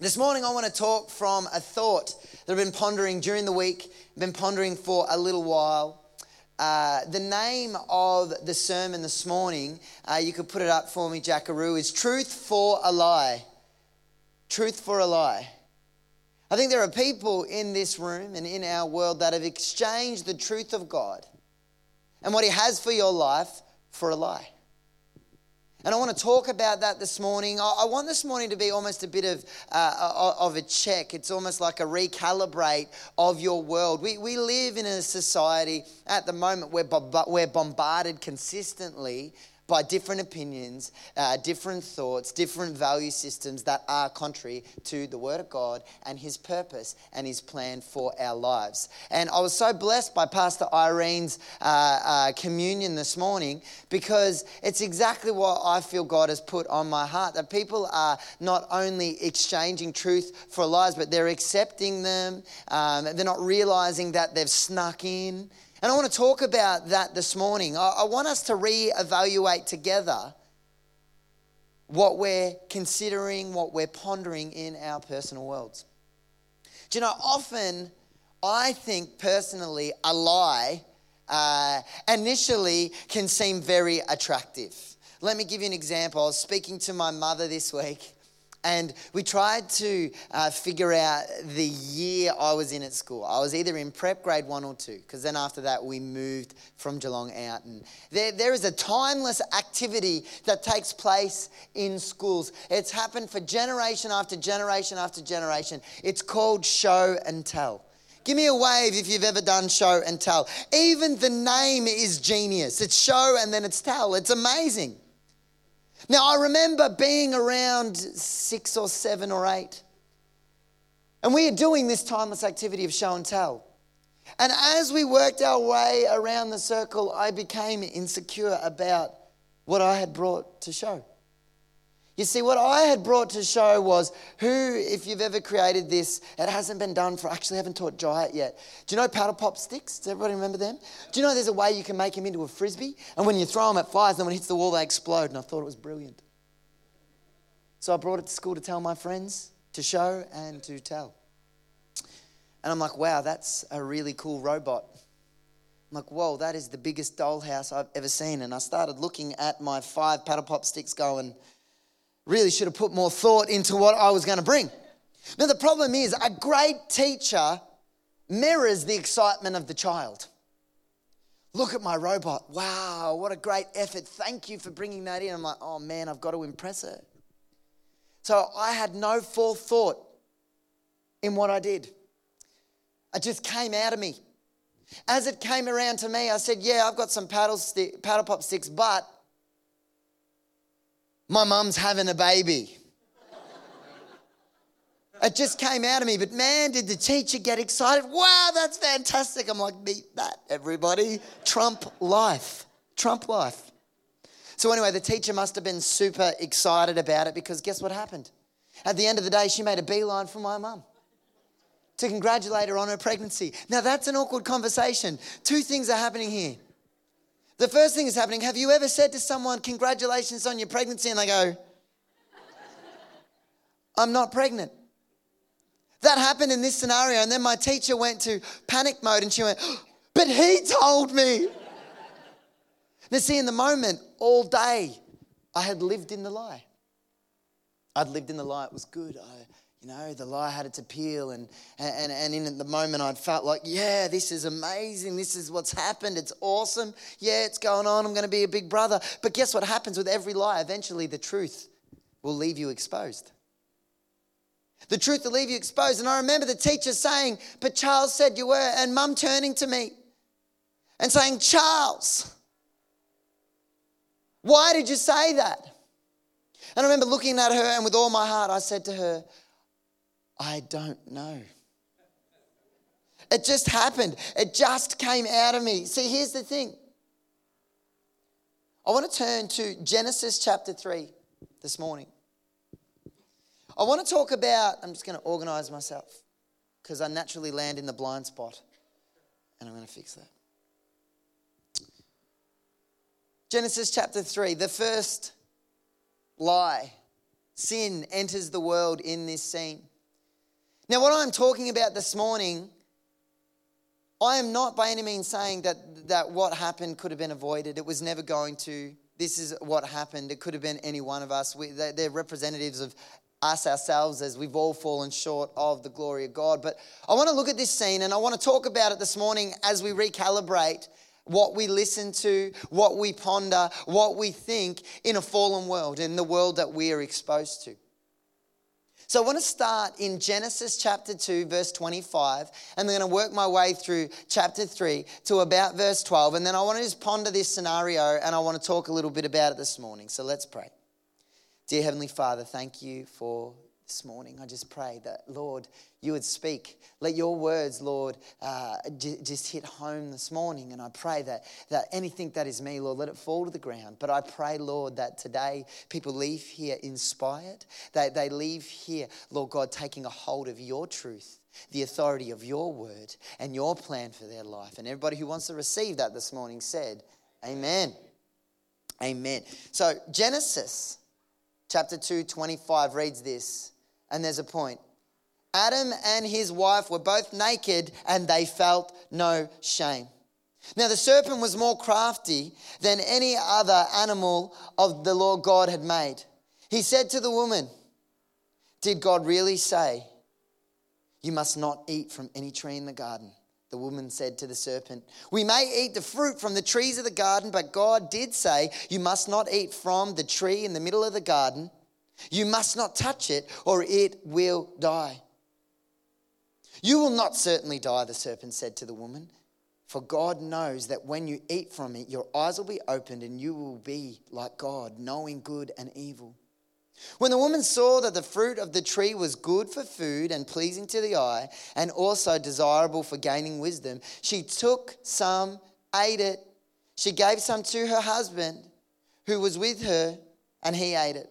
This morning I want to talk from a thought that I've been pondering during the week, been pondering for a little while. The name of the sermon this morning, you could put it up for me, Jackaroo, is Truth for a Lie. Truth for a Lie. I think there are people in this room and in our world that have exchanged the truth of God and what He has for your life for a lie. And I want to talk about that this morning. I want this morning to be almost a bit of a check. It's almost like a recalibrate of your world. We live in a society at the moment where we're bombarded consistently by different opinions, different thoughts, different value systems that are contrary to the Word of God and His purpose and His plan for our lives. And I was so blessed by Pastor Irene's communion this morning, because it's exactly what I feel God has put on my heart, that people are not only exchanging truth for lies, but they're accepting them. They're not realizing that they've snuck in. And I want to talk about that this morning. I want us to reevaluate together what we're considering, what we're pondering in our personal worlds. Do you know, often I think personally a lie initially can seem very attractive. Let me give you an example. I was speaking to my mother this week, and we tried to figure out the year I was in at school. I was either in prep grade 1 or 2, because then after that we moved from Geelong out. And there is a timeless activity that takes place in schools. It's happened for generation after generation after generation. It's called show and tell. Give me a wave if you've ever done show and tell. Even the name is genius. It's show and then it's tell. It's amazing. Now, I remember being around 6 or 7 or 8, and we are doing this timeless activity of show and tell. And as we worked our way around the circle, I became insecure about what I had brought to show. You see, what I had brought to show was, if you've ever created this, it hasn't been done for, actually haven't taught Jai it yet. Do you know Paddle Pop sticks? Does everybody remember them? Do you know there's a way you can make them into a frisbee? And when you throw them, it flies, and when it hits the wall, they explode. And I thought it was brilliant. So I brought it to school to tell my friends, to show and to tell. And I'm like, wow, that's a really cool robot. I'm like, whoa, that is the biggest dollhouse I've ever seen. And I started looking at my 5 Paddle Pop sticks going, really should have put more thought into what I was going to bring. Now, the problem is a great teacher mirrors the excitement of the child. Look at my robot. Wow, what a great effort. Thank you for bringing that in. I'm like, oh man, I've got to impress her. So I had no forethought in what I did. It just came out of me. As it came around to me, I said, yeah, I've got some paddle pop sticks, but my mum's having a baby. It just came out of me, but man, did the teacher get excited. Wow, that's fantastic. I'm like, beat that, everybody. Trump life. So anyway, the teacher must have been super excited about it, because guess what happened? At the end of the day, she made a beeline for my mum to congratulate her on her pregnancy. Now, that's an awkward conversation. 2 things are happening here. The first thing is happening, have you ever said to someone, congratulations on your pregnancy, and they go, I'm not pregnant. That happened in this scenario, and then my teacher went to panic mode, and she went, but he told me. Now see, in the moment, all day, I had lived in the lie. I'd lived in the lie, it was good. The lie had its appeal, and in the moment I'd felt like, yeah, this is amazing. This is what's happened. It's awesome. Yeah, it's going on. I'm going to be a big brother. But guess what happens with every lie? Eventually the truth will leave you exposed. The truth will leave you exposed. And I remember the teacher saying, but Charles said you were, and Mum turning to me and saying, Charles, why did you say that? And I remember looking at her, and with all my heart I said to her, I don't know. It just happened. It just came out of me. See, here's the thing. I want to turn to Genesis chapter 3 this morning. I want to talk about, I'm just going to organise myself because I naturally land in the blind spot, and I'm going to fix that. Genesis chapter 3, the first lie Sin enters the world in this scene. Now, what I'm talking about this morning, I am not by any means saying that what happened could have been avoided. It was never going to. This is what happened. It could have been any one of us. They're representatives of us ourselves, as we've all fallen short of the glory of God. But I want to look at this scene and I want to talk about it this morning as we recalibrate what we listen to, what we ponder, what we think in a fallen world, in the world that we are exposed to. So I want to start in Genesis chapter 2, verse 25, and I'm going to work my way through chapter 3 to about verse 12, and then I want to just ponder this scenario and I want to talk a little bit about it this morning. So let's pray. Dear Heavenly Father, thank you for this morning. I just pray that, Lord, you would speak. Let your words, Lord, just hit home this morning. And I pray that anything that is me, Lord, let it fall to the ground. But I pray, Lord, that today people leave here inspired, that they leave here, Lord God, taking a hold of your truth, the authority of your word and your plan for their life. And everybody who wants to receive that this morning said, amen. Amen. So Genesis chapter 2, 25 reads this. And there's a point. Adam and his wife were both naked and they felt no shame. Now the serpent was more crafty than any other animal of the Lord God had made. He said to the woman, "Did God really say, you must not eat from any tree in the garden?" The woman said to the serpent, "We may eat the fruit from the trees of the garden, but God did say, you must not eat from the tree in the middle of the garden. You must not touch it or it will die." "You will not certainly die," the serpent said to the woman, "for God knows that when you eat from it, your eyes will be opened and you will be like God, knowing good and evil." When the woman saw that the fruit of the tree was good for food and pleasing to the eye and also desirable for gaining wisdom, she took some, ate it. She gave some to her husband who was with her and he ate it.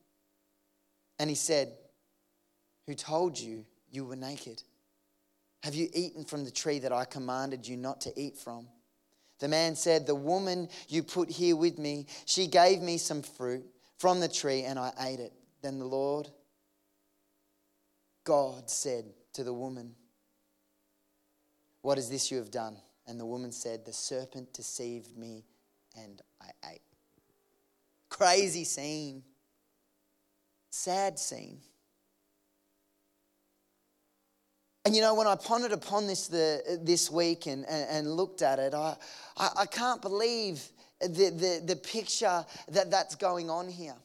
And he said, "Who told you you were naked? Have you eaten from the tree that I commanded you not to eat from?" The man said, "The woman you put here with me, she gave me some fruit from the tree and I ate it." Then the Lord God said to the woman, "What is this you have done?" And the woman said, "The serpent deceived me and I ate." Crazy scene. Sad scene. And you know, when I pondered upon this this week and looked at it, I can't believe the picture that's going on here.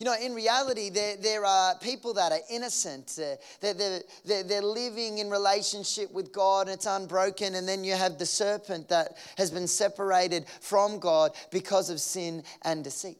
You know, in reality, there are people that are innocent. They're living in relationship with God and it's unbroken. And then you have the serpent that has been separated from God because of sin and deceit.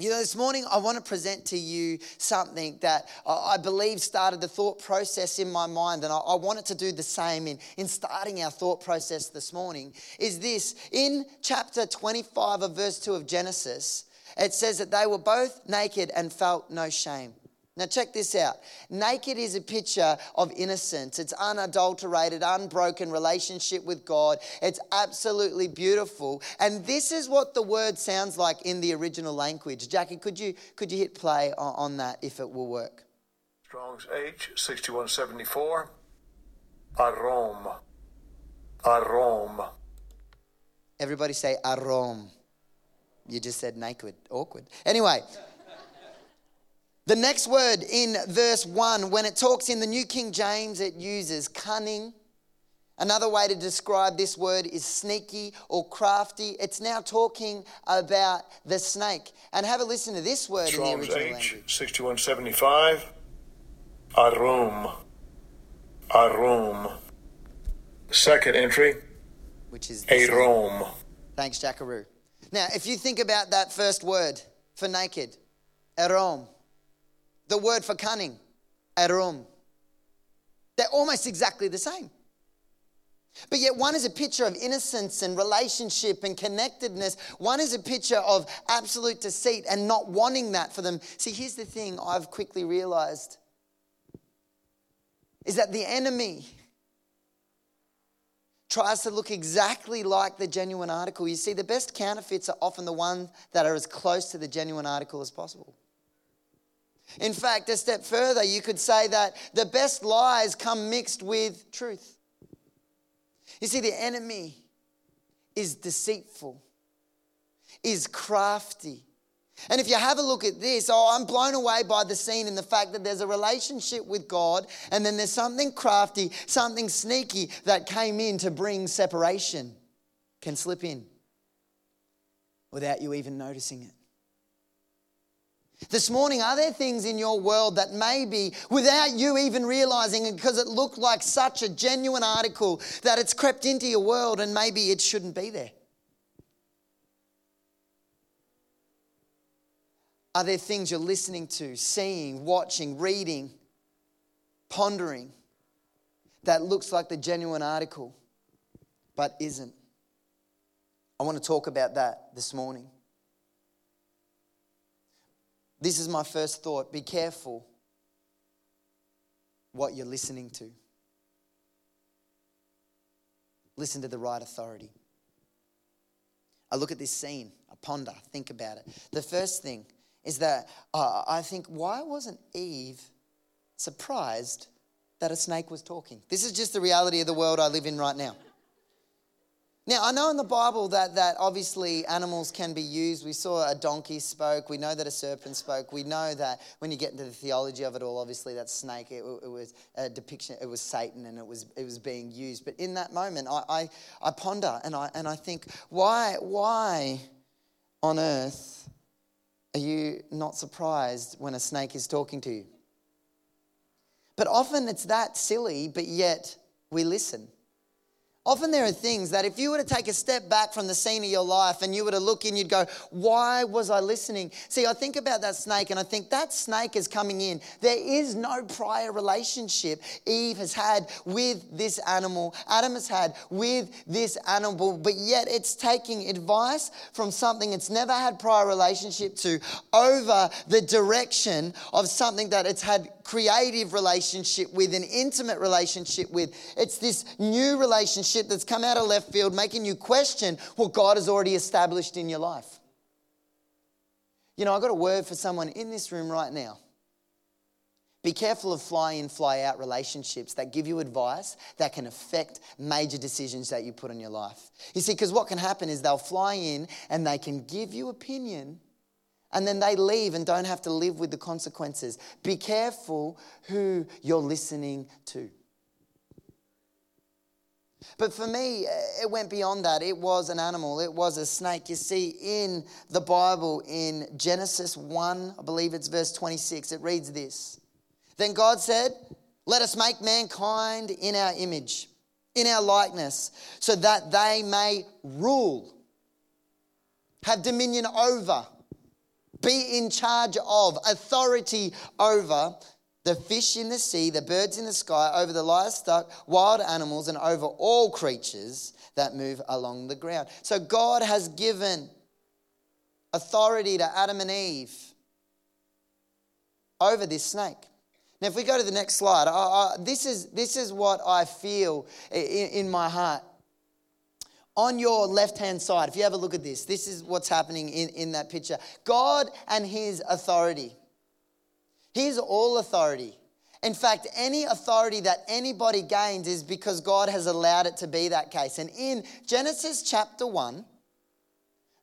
You know, this morning I want to present to you something that I believe started the thought process in my mind, and I wanted to do the same in starting our thought process this morning, is this. In chapter 25 of verse 2 of Genesis, it says that they were both naked and felt no shame. Now check this out. Naked is a picture of innocence. It's unadulterated, unbroken relationship with God. It's absolutely beautiful. And this is what the word sounds like in the original language. Jackie, could you hit play on that if it will work? Strong's H, 6174. Arom. Arom. Everybody say arom. You just said naked. Awkward. Anyway. The next word in verse 1, when it talks in the New King James, it uses cunning. Another way to describe this word is sneaky or crafty. It's now talking about the snake. And have a listen to this word Strong's in the original language. 6175, arum, arum. Second entry, which is arum. Thanks, Jackaroo. Now, if you think about that first word for naked, arum. the word for cunning, arum. They're almost exactly the same. But yet one is a picture of innocence and relationship and connectedness. One is a picture of absolute deceit and not wanting that for them. See, here's the thing I've quickly realized is that the enemy tries to look exactly like the genuine article. You see, the best counterfeits are often the ones that are as close to the genuine article as possible. In fact, a step further, you could say that the best lies come mixed with truth. You see, the enemy is deceitful, is crafty. And if you have a look at this, I'm blown away by the scene and the fact that there's a relationship with God and then there's something crafty, something sneaky that came in to bring separation, can slip in without you even noticing it. This morning, are there things in your world that maybe, without you even realising it, because it looked like such a genuine article, that it's crept into your world and maybe it shouldn't be there? Are there things you're listening to, seeing, watching, reading, pondering, that looks like the genuine article but isn't? I want to talk about that this morning. This is my first thought. Be careful what you're listening to. Listen to the right authority. I look at this scene. I ponder. Think about it. The first thing is that I think, why wasn't Eve surprised that a snake was talking? This is just the reality of the world I live in right now. Now, I know in the Bible that obviously animals can be used. We saw a donkey spoke. We know that a serpent spoke. We know that when you get into the theology of it all, obviously that snake, it was a depiction. It was Satan and it was being used. But in that moment, I ponder and I think, why on earth are you not surprised when a snake is talking to you? But often it's that silly, but yet we listen. Often there are things that if you were to take a step back from the scene of your life and you were to look in, you'd go, why was I listening? See, I think about that snake and I think that snake is coming in. There is no prior relationship Eve has had with this animal, Adam has had with this animal, but yet it's taking advice from something it's never had prior relationship to over the direction of something that it's had creative relationship with, an intimate relationship with. It's this new relationship that's come out of left field, making you question what God has already established in your life. You know, I've got a word for someone in this room right now. Be careful of fly-in, fly-out relationships that give you advice that can affect major decisions that you put in your life. You see, because what can happen is they'll fly in and they can give you opinion and then they leave and don't have to live with the consequences. Be careful who you're listening to. But for me, it went beyond that. It was an animal. It was a snake. You see, in the Bible, in Genesis 1, I believe it's verse 26, it reads this. Then God said, "Let us make mankind in our image, in our likeness, so that they may rule, have dominion over, be in charge of, authority over the fish in the sea, the birds in the sky, over the livestock, wild animals, and over all creatures that move along the ground." So God has given authority to Adam and Eve over this snake. Now, if we go to the next slide, this is what I feel in my heart. On your left-hand side, if you have a look at this, this is what's happening in that picture. God and his authority. He's all authority. In fact, any authority that anybody gains is because God has allowed it to be that case. And in Genesis chapter 1,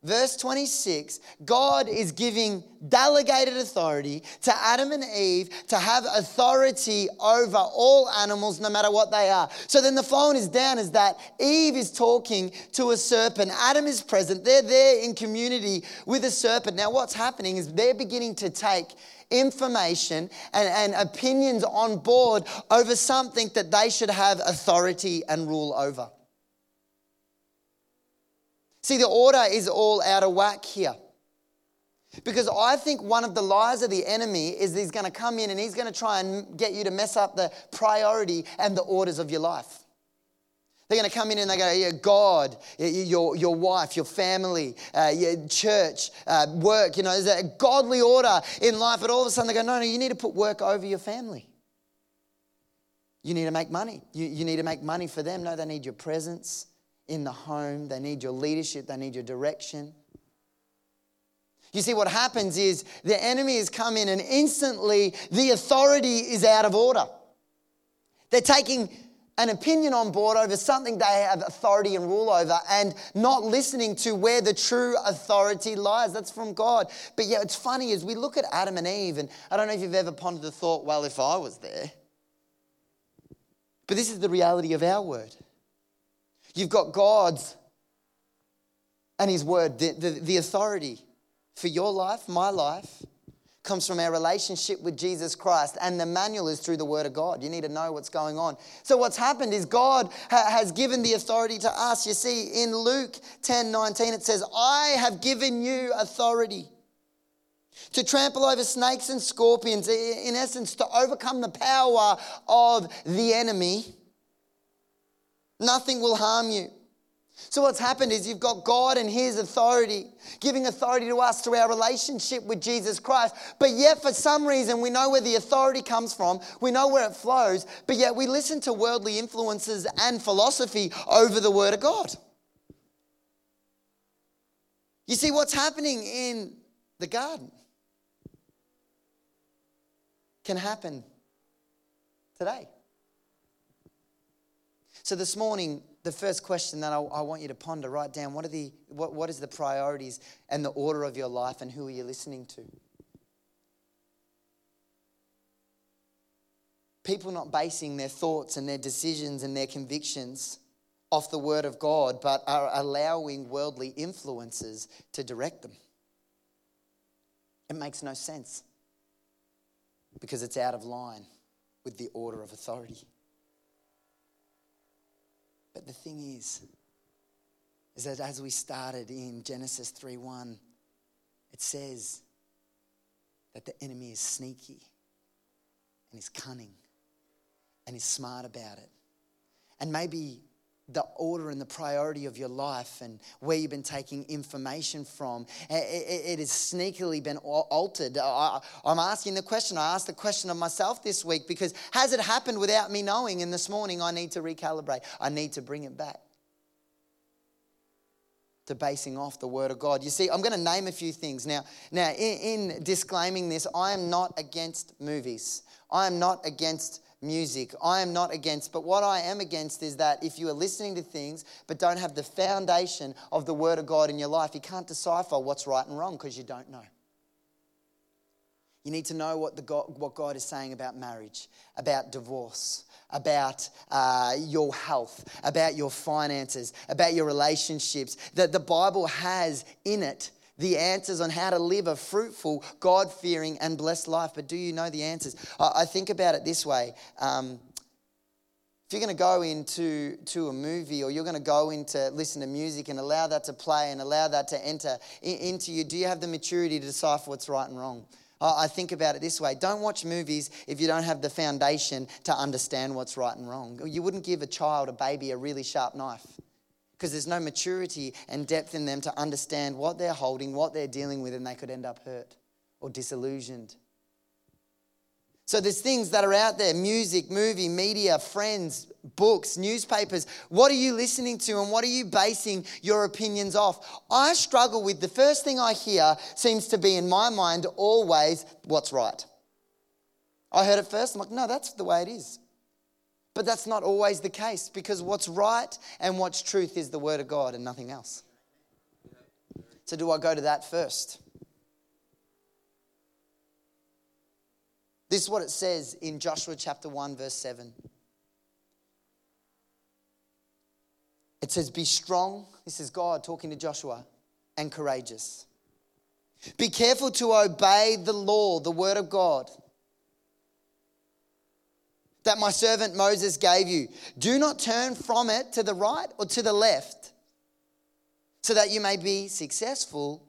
verse 26, God is giving delegated authority to Adam and Eve to have authority over all animals, no matter what they are. So then the phone is down is that Eve is talking to a serpent. Adam is present. They're there in community with a serpent. Now what's happening is they're beginning to take information and opinions on board over something that they should have authority and rule over. See, the order is all out of whack here. Because I think one of the lies of the enemy is that he's going to come in and he's going to try and get you to mess up the priority and the orders of your life. They're going to come in and they go, yeah, God, your wife, your family, your church, work. You know, there's a godly order in life. But all of a sudden they go, no, you need to put work over your family. You need to make money. You need to make money for them. No, they need your presence in the home. They need your leadership. They need your direction. You see, what happens is the enemy has come in and instantly the authority is out of order. They're taking an opinion on board over something they have authority and rule over and not listening to where the true authority lies. That's from God. But yeah, it's funny is we look at Adam and Eve, and I don't know if you've ever pondered the thought, well, if I was there. But this is the reality of our word. You've got God's and his word, the authority for your life, my life, comes from our relationship with Jesus Christ, and the manual is through the Word of God. You need to know what's going on. So what's happened is God has given the authority to us. You see, in Luke 10:19, it says, I have given you authority to trample over snakes and scorpions, in essence, to overcome the power of the enemy. Nothing will harm you. So what's happened is you've got God and his authority, giving authority to us through our relationship with Jesus Christ. But yet for some reason, we know where the authority comes from. We know where it flows. But yet we listen to worldly influences and philosophy over the Word of God. You see what's happening in the garden can happen today. So this morning, the first question that I want you to ponder, write down, what is the priorities and the order of your life, and who are you listening to? People not basing their thoughts and their decisions and their convictions off the Word of God, but are allowing worldly influences to direct them. It makes no sense because it's out of line with the order of authority. But the thing is that as we started in Genesis 3:1, it says that the enemy is sneaky and he's cunning and he's smart about it. And maybe the order and the priority of your life and where you've been taking information from, it has sneakily been altered. I'm asking the question. I asked the question of myself this week because has it happened without me knowing? And this morning I need to recalibrate. I need to bring it back to basing off the Word of God. You see, I'm going to name a few things. Now in disclaiming this, I am not against movies. I am not against music. I am not against, but what I am against is that if you are listening to things but don't have the foundation of the Word of God in your life, you can't decipher what's right and wrong because you don't know. You need to know what God is saying about marriage, about divorce, about your health, about your finances, about your relationships, that the Bible has in it the answers on how to live a fruitful, God-fearing and blessed life. But do you know the answers? I think about it this way. If you're going to go into a movie or you're going to go into listen to music and allow that to play and allow that to enter into you, do you have the maturity to decipher what's right and wrong? I think about it this way. Don't watch movies if you don't have the foundation to understand what's right and wrong. You wouldn't give a child, a baby, a really sharp knife, because there's no maturity and depth in them to understand what they're holding, what they're dealing with, and they could end up hurt or disillusioned. So there's things that are out there, music, movie, media, friends, books, newspapers. What are you listening to and what are you basing your opinions off? I struggle with the first thing I hear seems to be in my mind always what's right. I heard it first, I'm like, no, that's the way it is. But that's not always the case because what's right and what's truth is the Word of God and nothing else. So do I go to that first? This is what it says in Joshua chapter 1 verse 7. It says, be strong, this is God talking to Joshua, and courageous. Be careful to obey the law, the Word of God, that my servant Moses gave you. Do not turn from it to the right or to the left, so that you may be successful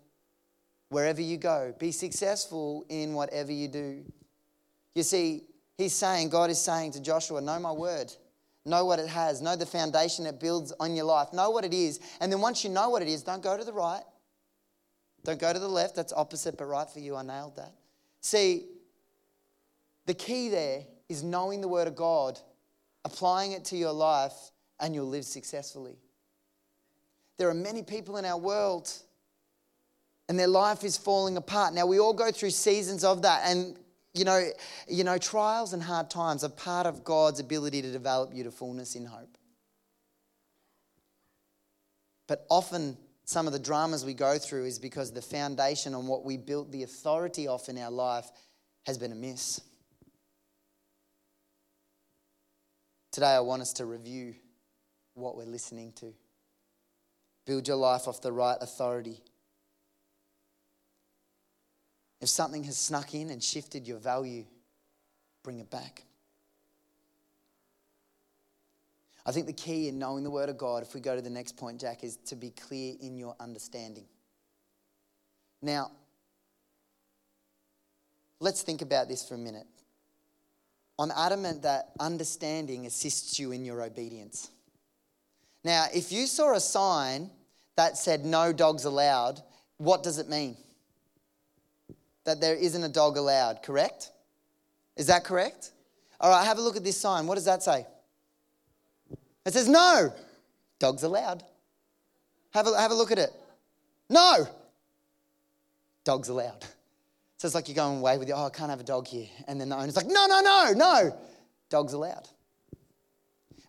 wherever you go. Be successful in whatever you do. You see, he's saying, God is saying to Joshua, know my word. Know what it has. Know the foundation it builds on your life. Know what it is. And then once you know what it is, don't go to the right. Don't go to the left. That's opposite, but right for you. I nailed that. See, the key there is knowing the word of God, applying it to your life, and you'll live successfully. There are many people in our world and their life is falling apart. Now, we all go through seasons of that, and you know, trials and hard times are part of God's ability to develop you to fullness in hope. But often some of the dramas we go through is because the foundation on what we built the authority off in our life has been amiss. Today I want us to review what we're listening to. Build your life off the right authority. If something has snuck in and shifted your value, bring it back. I think the key in knowing the word of God, if we go to the next point, Jack, is to be clear in your understanding. Now, let's think about this for a minute. I'm adamant that understanding assists you in your obedience. Now, if you saw a sign that said no dogs allowed, what does it mean? That there isn't a dog allowed, correct? Is that correct? All right, have a look at this sign. What does that say? It says no, dogs allowed. Have a look at it. No, dogs allowed. So it's like you're going away with your, oh, I can't have a dog here. And then the owner's like, no, dogs allowed.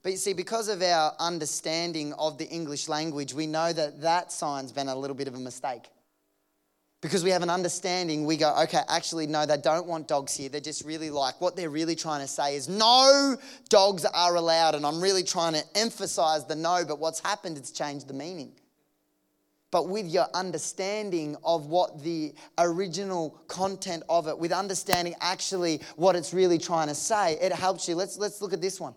But you see, because of our understanding of the English language, we know that sign's been a little bit of a mistake. Because we have an understanding, we go, okay, actually, no, they don't want dogs here. They're just really like, what they're really trying to say is no, dogs are allowed. And I'm really trying to emphasize the no, but what's happened, it's changed the meaning. But with your understanding of what the original content of it, with understanding actually what it's really trying to say, it helps you. Let's look at this one.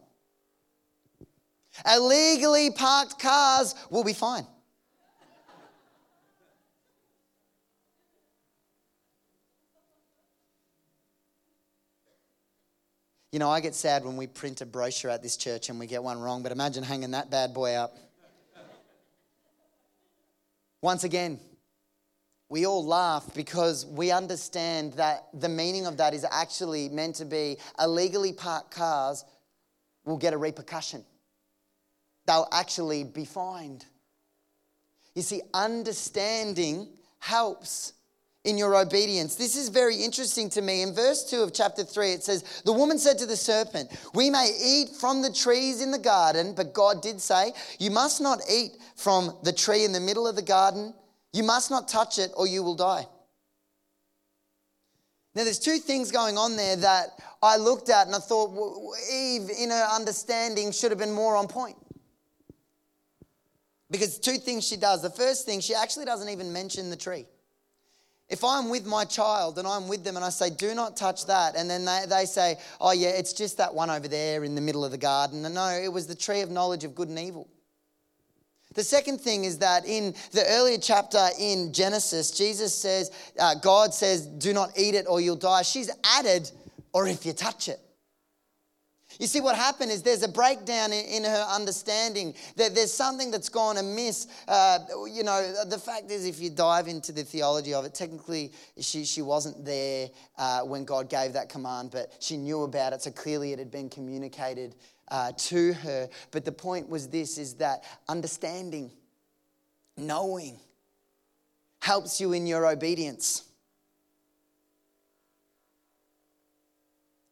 Illegally parked cars will be fined. You know, I get sad when we print a brochure at this church and we get one wrong, but imagine hanging that bad boy up. Once again, we all laugh because we understand that the meaning of that is actually meant to be illegally parked cars will get a repercussion. They'll actually be fined. You see, understanding helps in your obedience. This is very interesting to me. In verse 2 of chapter 3, it says, the woman said to the serpent, we may eat from the trees in the garden, but God did say, you must not eat from the tree in the middle of the garden. You must not touch it or you will die. Now, there's two things going on there that I looked at and I thought, Eve, in her understanding, should have been more on point. Because two things she does. The first thing, she actually doesn't even mention the tree. If I'm with my child and I'm with them and I say, do not touch that, and then they say, oh yeah, it's just that one over there in the middle of the garden. And no, it was the tree of knowledge of good and evil. The second thing is that in the earlier chapter in Genesis, Jesus says, God says, do not eat it or you'll die. She's added, or if you touch it. You see, what happened is there's a breakdown in her understanding that there's something that's gone amiss. The fact is, if you dive into the theology of it, technically she wasn't there when God gave that command, but she knew about it, so clearly it had been communicated to her. But the point was this, is that understanding, knowing, helps you in your obedience.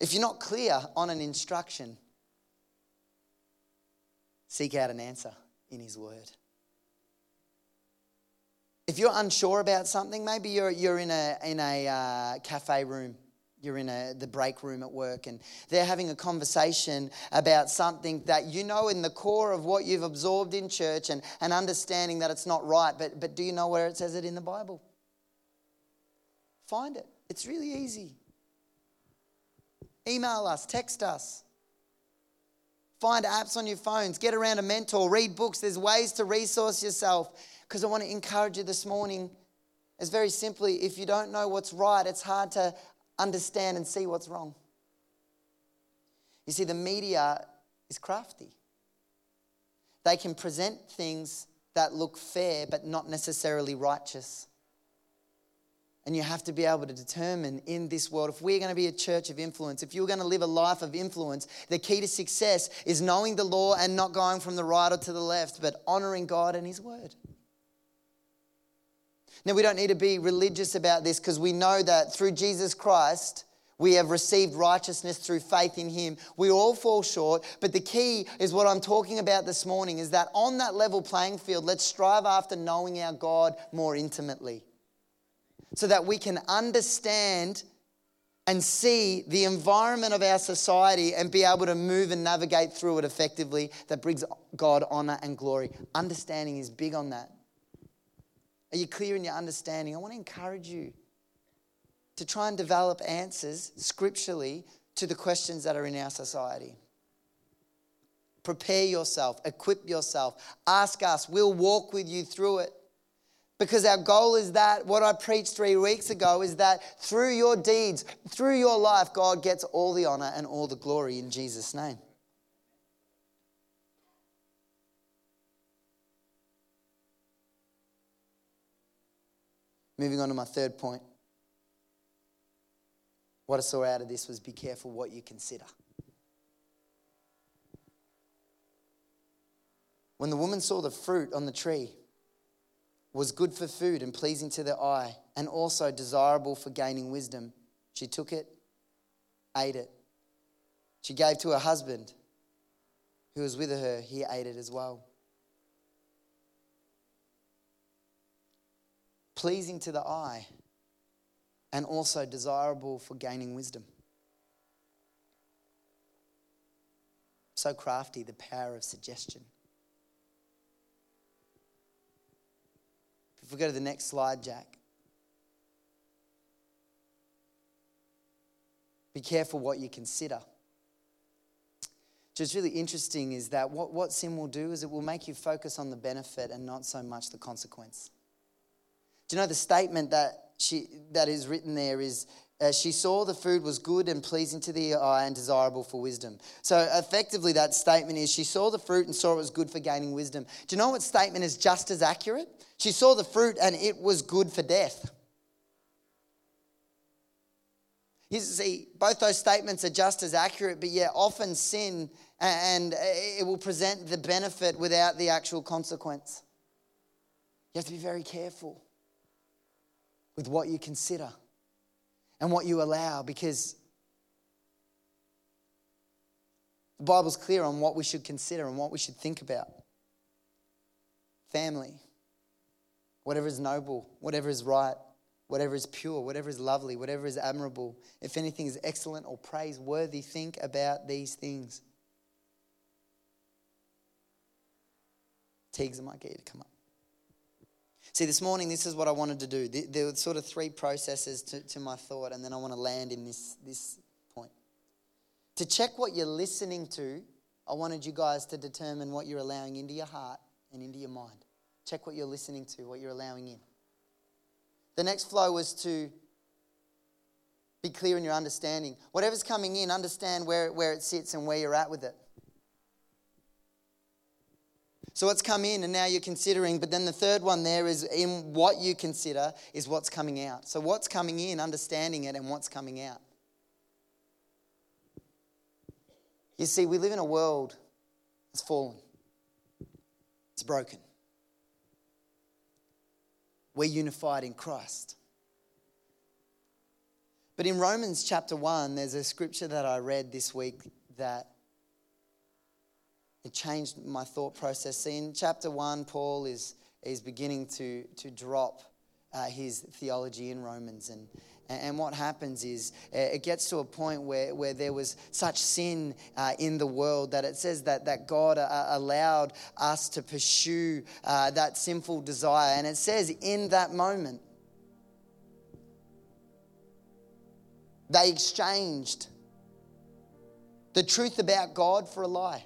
If you're not clear on an instruction, seek out an answer in His Word. If you're unsure about something, maybe you're in a cafe room, you're in the break room at work, and they're having a conversation about something that you know in the core of what you've absorbed in church and understanding that it's not right, but do you know where it says it in the Bible? Find it. It's really easy. Email us, text us, find apps on your phones, get around a mentor, read books. There's ways to resource yourself, because I want to encourage you this morning is very simply, if you don't know what's right, it's hard to understand and see what's wrong. You see, the media is crafty. They can present things that look fair but not necessarily righteous. And you have to be able to determine in this world, if we're going to be a church of influence, if you're going to live a life of influence, the key to success is knowing the law and not going from the right or to the left, but honouring God and His word. Now, we don't need to be religious about this because we know that through Jesus Christ, we have received righteousness through faith in Him. We all fall short, but the key is what I'm talking about this morning is that on that level playing field, let's strive after knowing our God more intimately so that we can understand and see the environment of our society and be able to move and navigate through it effectively that brings God honor and glory. Understanding is big on that. Are you clear in your understanding? I want to encourage you to try and develop answers scripturally to the questions that are in our society. Prepare yourself, equip yourself, ask us, we'll walk with you through it. Because our goal is that, what I preached 3 weeks ago, is that through your deeds, through your life, God gets all the honor and all the glory in Jesus' name. Moving on to my third point. What I saw out of this was be careful what you consider. When the woman saw the fruit on the tree was good for food and pleasing to the eye and also desirable for gaining wisdom, she took it, ate it. She gave to her husband who was with her. He ate it as well. Pleasing to the eye and also desirable for gaining wisdom. So crafty, the power of suggestion. If we go to the next slide, Jack. Be careful what you consider. Which is really interesting is that what sin will do is it will make you focus on the benefit and not so much the consequence. Do you know the statement that is written there is, she saw the food was good and pleasing to the eye and desirable for wisdom. So effectively that statement is she saw the fruit and saw it was good for gaining wisdom. Do you know what statement is just as accurate? She saw the fruit and it was good for death. You see, both those statements are just as accurate, but yeah, often sin and it will present the benefit without the actual consequence. You have to be very careful with what you consider and what you allow, because the Bible's clear on what we should consider and what we should think about. Family, whatever is noble, whatever is right, whatever is pure, whatever is lovely, whatever is admirable, if anything is excellent or praiseworthy, think about these things. Teagues, I might get you to come up. See, this morning, this is what I wanted to do. There were sort of three processes to my thought, and then I want to land in this point. To check what you're listening to, I wanted you guys to determine what you're allowing into your heart and into your mind. Check what you're listening to, what you're allowing in. The next flow was to be clear in your understanding. Whatever's coming in, understand where it sits and where you're at with it. So what's come in and now you're considering, but then the third one there is in what you consider is what's coming out. So what's coming in, understanding it, and what's coming out. You see, we live in a world that's fallen. It's broken. We're unified in Christ. But in Romans chapter 1, there's a scripture that I read this week that it changed my thought process. See, in chapter 1, Paul is beginning to drop his theology in Romans. And what happens is it gets to a point where there was such sin in the world that it says that God allowed us to pursue that sinful desire. And it says in that moment, they exchanged the truth about God for a lie,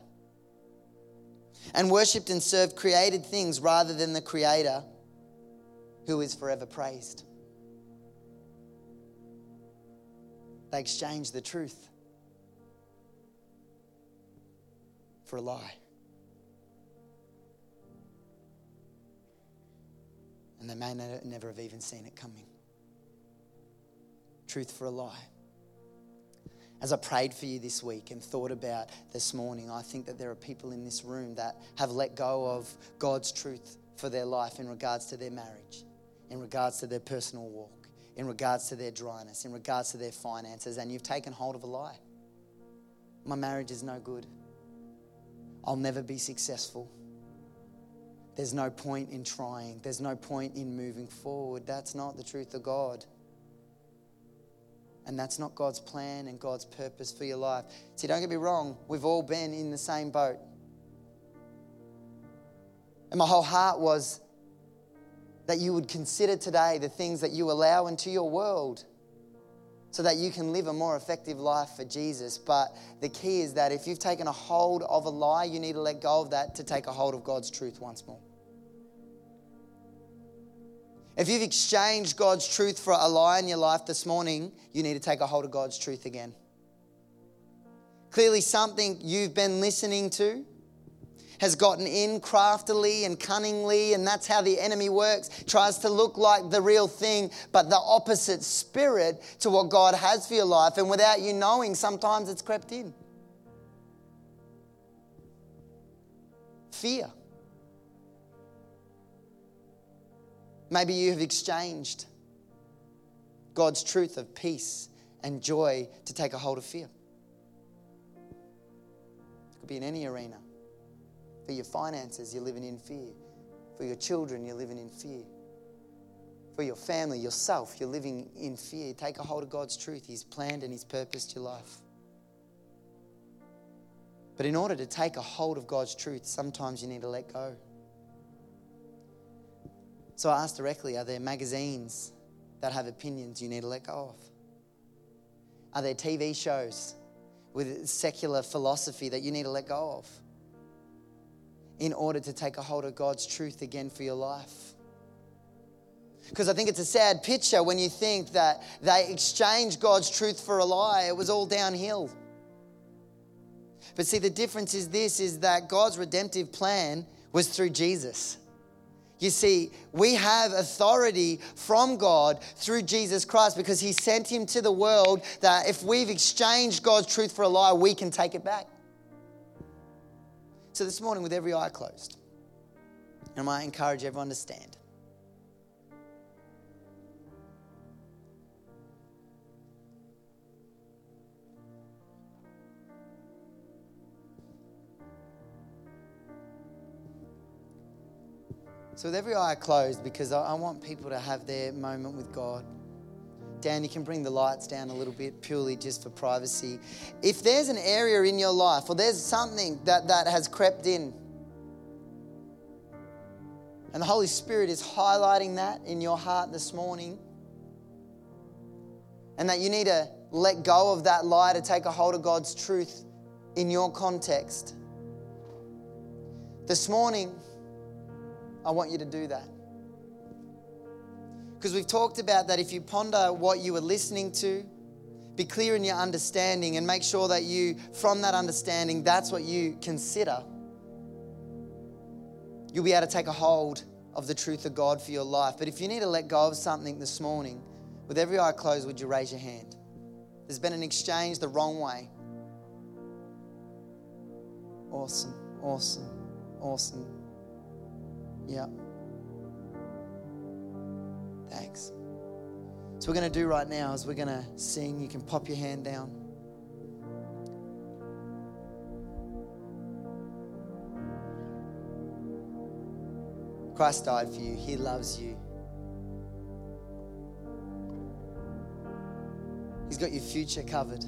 and worshipped and served created things rather than the Creator who is forever praised. They exchanged the truth for a lie. And they may never have even seen it coming. Truth for a lie. As I prayed for you this week and thought about this morning, I think that there are people in this room that have let go of God's truth for their life in regards to their marriage, in regards to their personal walk, in regards to their dryness, in regards to their finances, and you've taken hold of a lie. My marriage is no good. I'll never be successful. There's no point in trying. There's no point in moving forward. That's not the truth of God. And that's not God's plan and God's purpose for your life. See, don't get me wrong. We've all been in the same boat. And my whole heart was that you would consider today the things that you allow into your world so that you can live a more effective life for Jesus. But the key is that if you've taken a hold of a lie, you need to let go of that to take a hold of God's truth once more. If you've exchanged God's truth for a lie in your life this morning, you need to take a hold of God's truth again. Clearly something you've been listening to has gotten in craftily and cunningly, and that's how the enemy works. Tries to look like the real thing, but the opposite spirit to what God has for your life. And without you knowing, sometimes it's crept in. Fear. Maybe you have exchanged God's truth of peace and joy to take a hold of fear. It could be in any arena. For your finances, you're living in fear. For your children, you're living in fear. For your family, yourself, you're living in fear. Take a hold of God's truth. He's planned and He's purposed your life. But in order to take a hold of God's truth, sometimes you need to let go. So I asked directly, are there magazines that have opinions you need to let go of? Are there TV shows with secular philosophy that you need to let go of? In order to take a hold of God's truth again for your life. Because I think it's a sad picture when you think that they exchanged God's truth for a lie. It was all downhill. But see, the difference is this, is that God's redemptive plan was through Jesus. You see, we have authority from God through Jesus Christ because He sent Him to the world that if we've exchanged God's truth for a lie, we can take it back. So this morning, with every eye closed, and I might encourage everyone to stand. So with every eye closed, because I want people to have their moment with God. Dan, you can bring the lights down a little bit purely just for privacy. If there's an area in your life or there's something that has crept in and the Holy Spirit is highlighting that in your heart this morning and that you need to let go of that lie to take a hold of God's truth in your context, this morning I want you to do that. Because we've talked about that if you ponder what you were listening to, be clear in your understanding and make sure that you, from that understanding, that's what you consider. You'll be able to take a hold of the truth of God for your life. But if you need to let go of something this morning, with every eye closed, would you raise your hand? There's been an exchange the wrong way. Awesome, awesome, awesome. Yeah. Thanks. So we're going to do right now is we're going to sing. You can pop your hand down. Christ died for you. He loves you. He's got your future covered.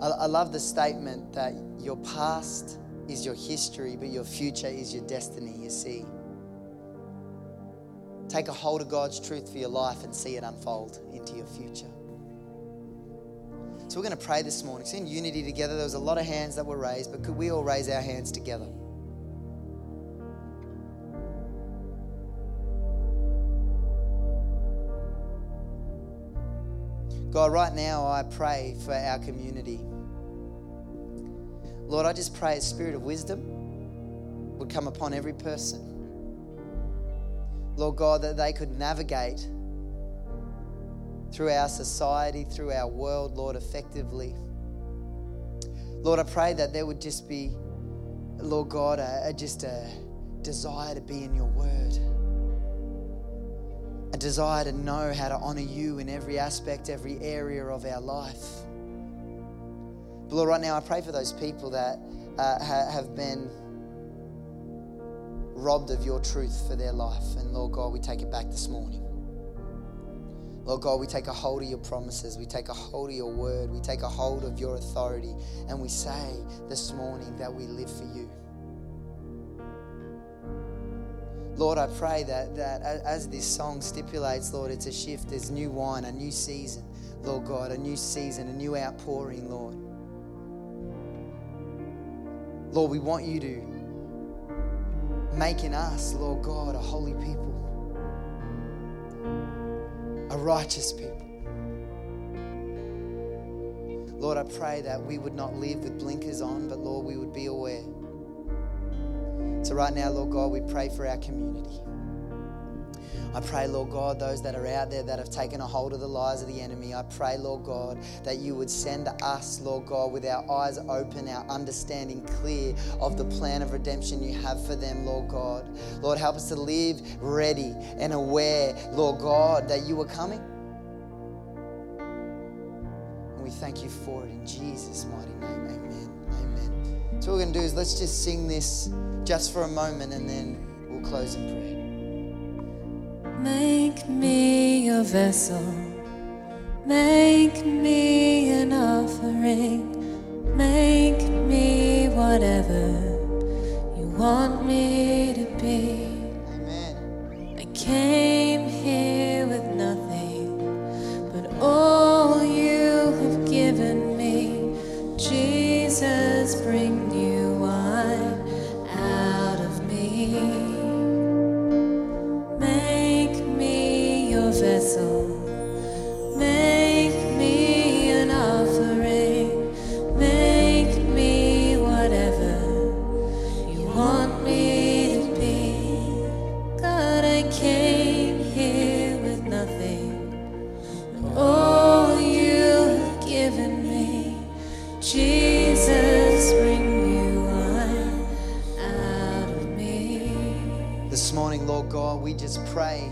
I love the statement that your past is your history, but your future is your destiny, you see. Take a hold of God's truth for your life and see it unfold into your future. So we're going to pray this morning. It's in unity together. There was a lot of hands that were raised, but could we all raise our hands together? God, right now I pray for our community. Lord, I just pray a spirit of wisdom would come upon every person. Lord God, that they could navigate through our society, through our world, Lord, effectively. Lord, I pray that there would just be, Lord God, just a desire to be in your word. A desire to know how to honour you in every aspect, every area of our life. But Lord, right now I pray for those people that have been robbed of your truth for their life. And Lord God, we take it back this morning. Lord God, we take a hold of your promises. We take a hold of your word. We take a hold of your authority. And we say this morning that we live for you. Lord, I pray that as this song stipulates, Lord, it's a shift. There's new wine, a new season, Lord God, a new season, a new outpouring, Lord. Lord, we want you to make in us, Lord God, a holy people, a righteous people. Lord, I pray that we would not live with blinkers on, but Lord, we would be aware. So right now, Lord God, we pray for our community. I pray, Lord God, those that are out there that have taken a hold of the lies of the enemy, I pray, Lord God, that you would send us, Lord God, with our eyes open, our understanding clear of the plan of redemption you have for them, Lord God. Lord, help us to live ready and aware, Lord God, that you are coming. And we thank you for it in Jesus' mighty name. Amen. Amen. So what we're going to do is let's just sing this just for a moment and then we'll close in prayer. Make me a vessel, make me an offering, make me whatever you want me to be. Amen. I came here with nothing, but all you have given me, Jesus, bring new wine out of me. Make me your vessel, make me an offering, make me whatever you want me to be. God, I came here with nothing, but all you have given me, Jesus, bring morning, Lord God, we just pray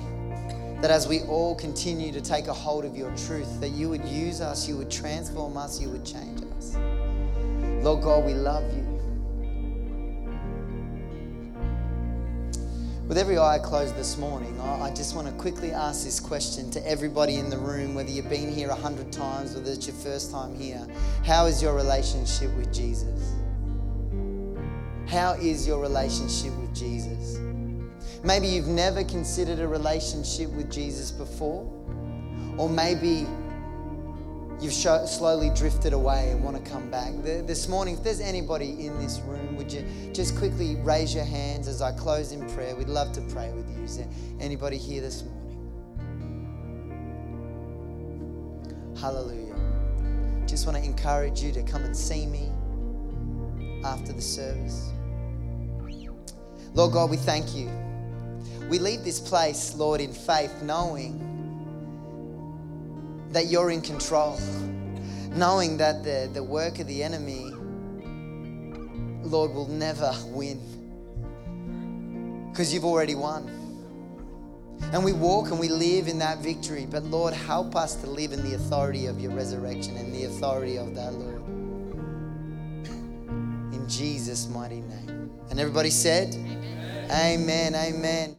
that as we all continue to take a hold of your truth, that you would use us, you would transform us, you would change us. Lord God, we love you. With every eye closed this morning, I just want to quickly ask this question to everybody in the room, whether you've been here 100 times, whether it's your first time here. How is your relationship with Jesus? How is your relationship with Jesus? Maybe you've never considered a relationship with Jesus before, or maybe you've slowly drifted away and want to come back. This morning, if there's anybody in this room, would you just quickly raise your hands as I close in prayer? We'd love to pray with you. Is there anybody here this morning? Hallelujah. Just want to encourage you to come and see me after the service. Lord God, we thank you. We leave this place, Lord, in faith, knowing that you're in control, knowing that the work of the enemy, Lord, will never win, because you've already won. And we walk and we live in that victory, but Lord, help us to live in the authority of your resurrection and the authority of that, Lord. In Jesus' mighty name. And everybody said, Amen. Amen. Amen.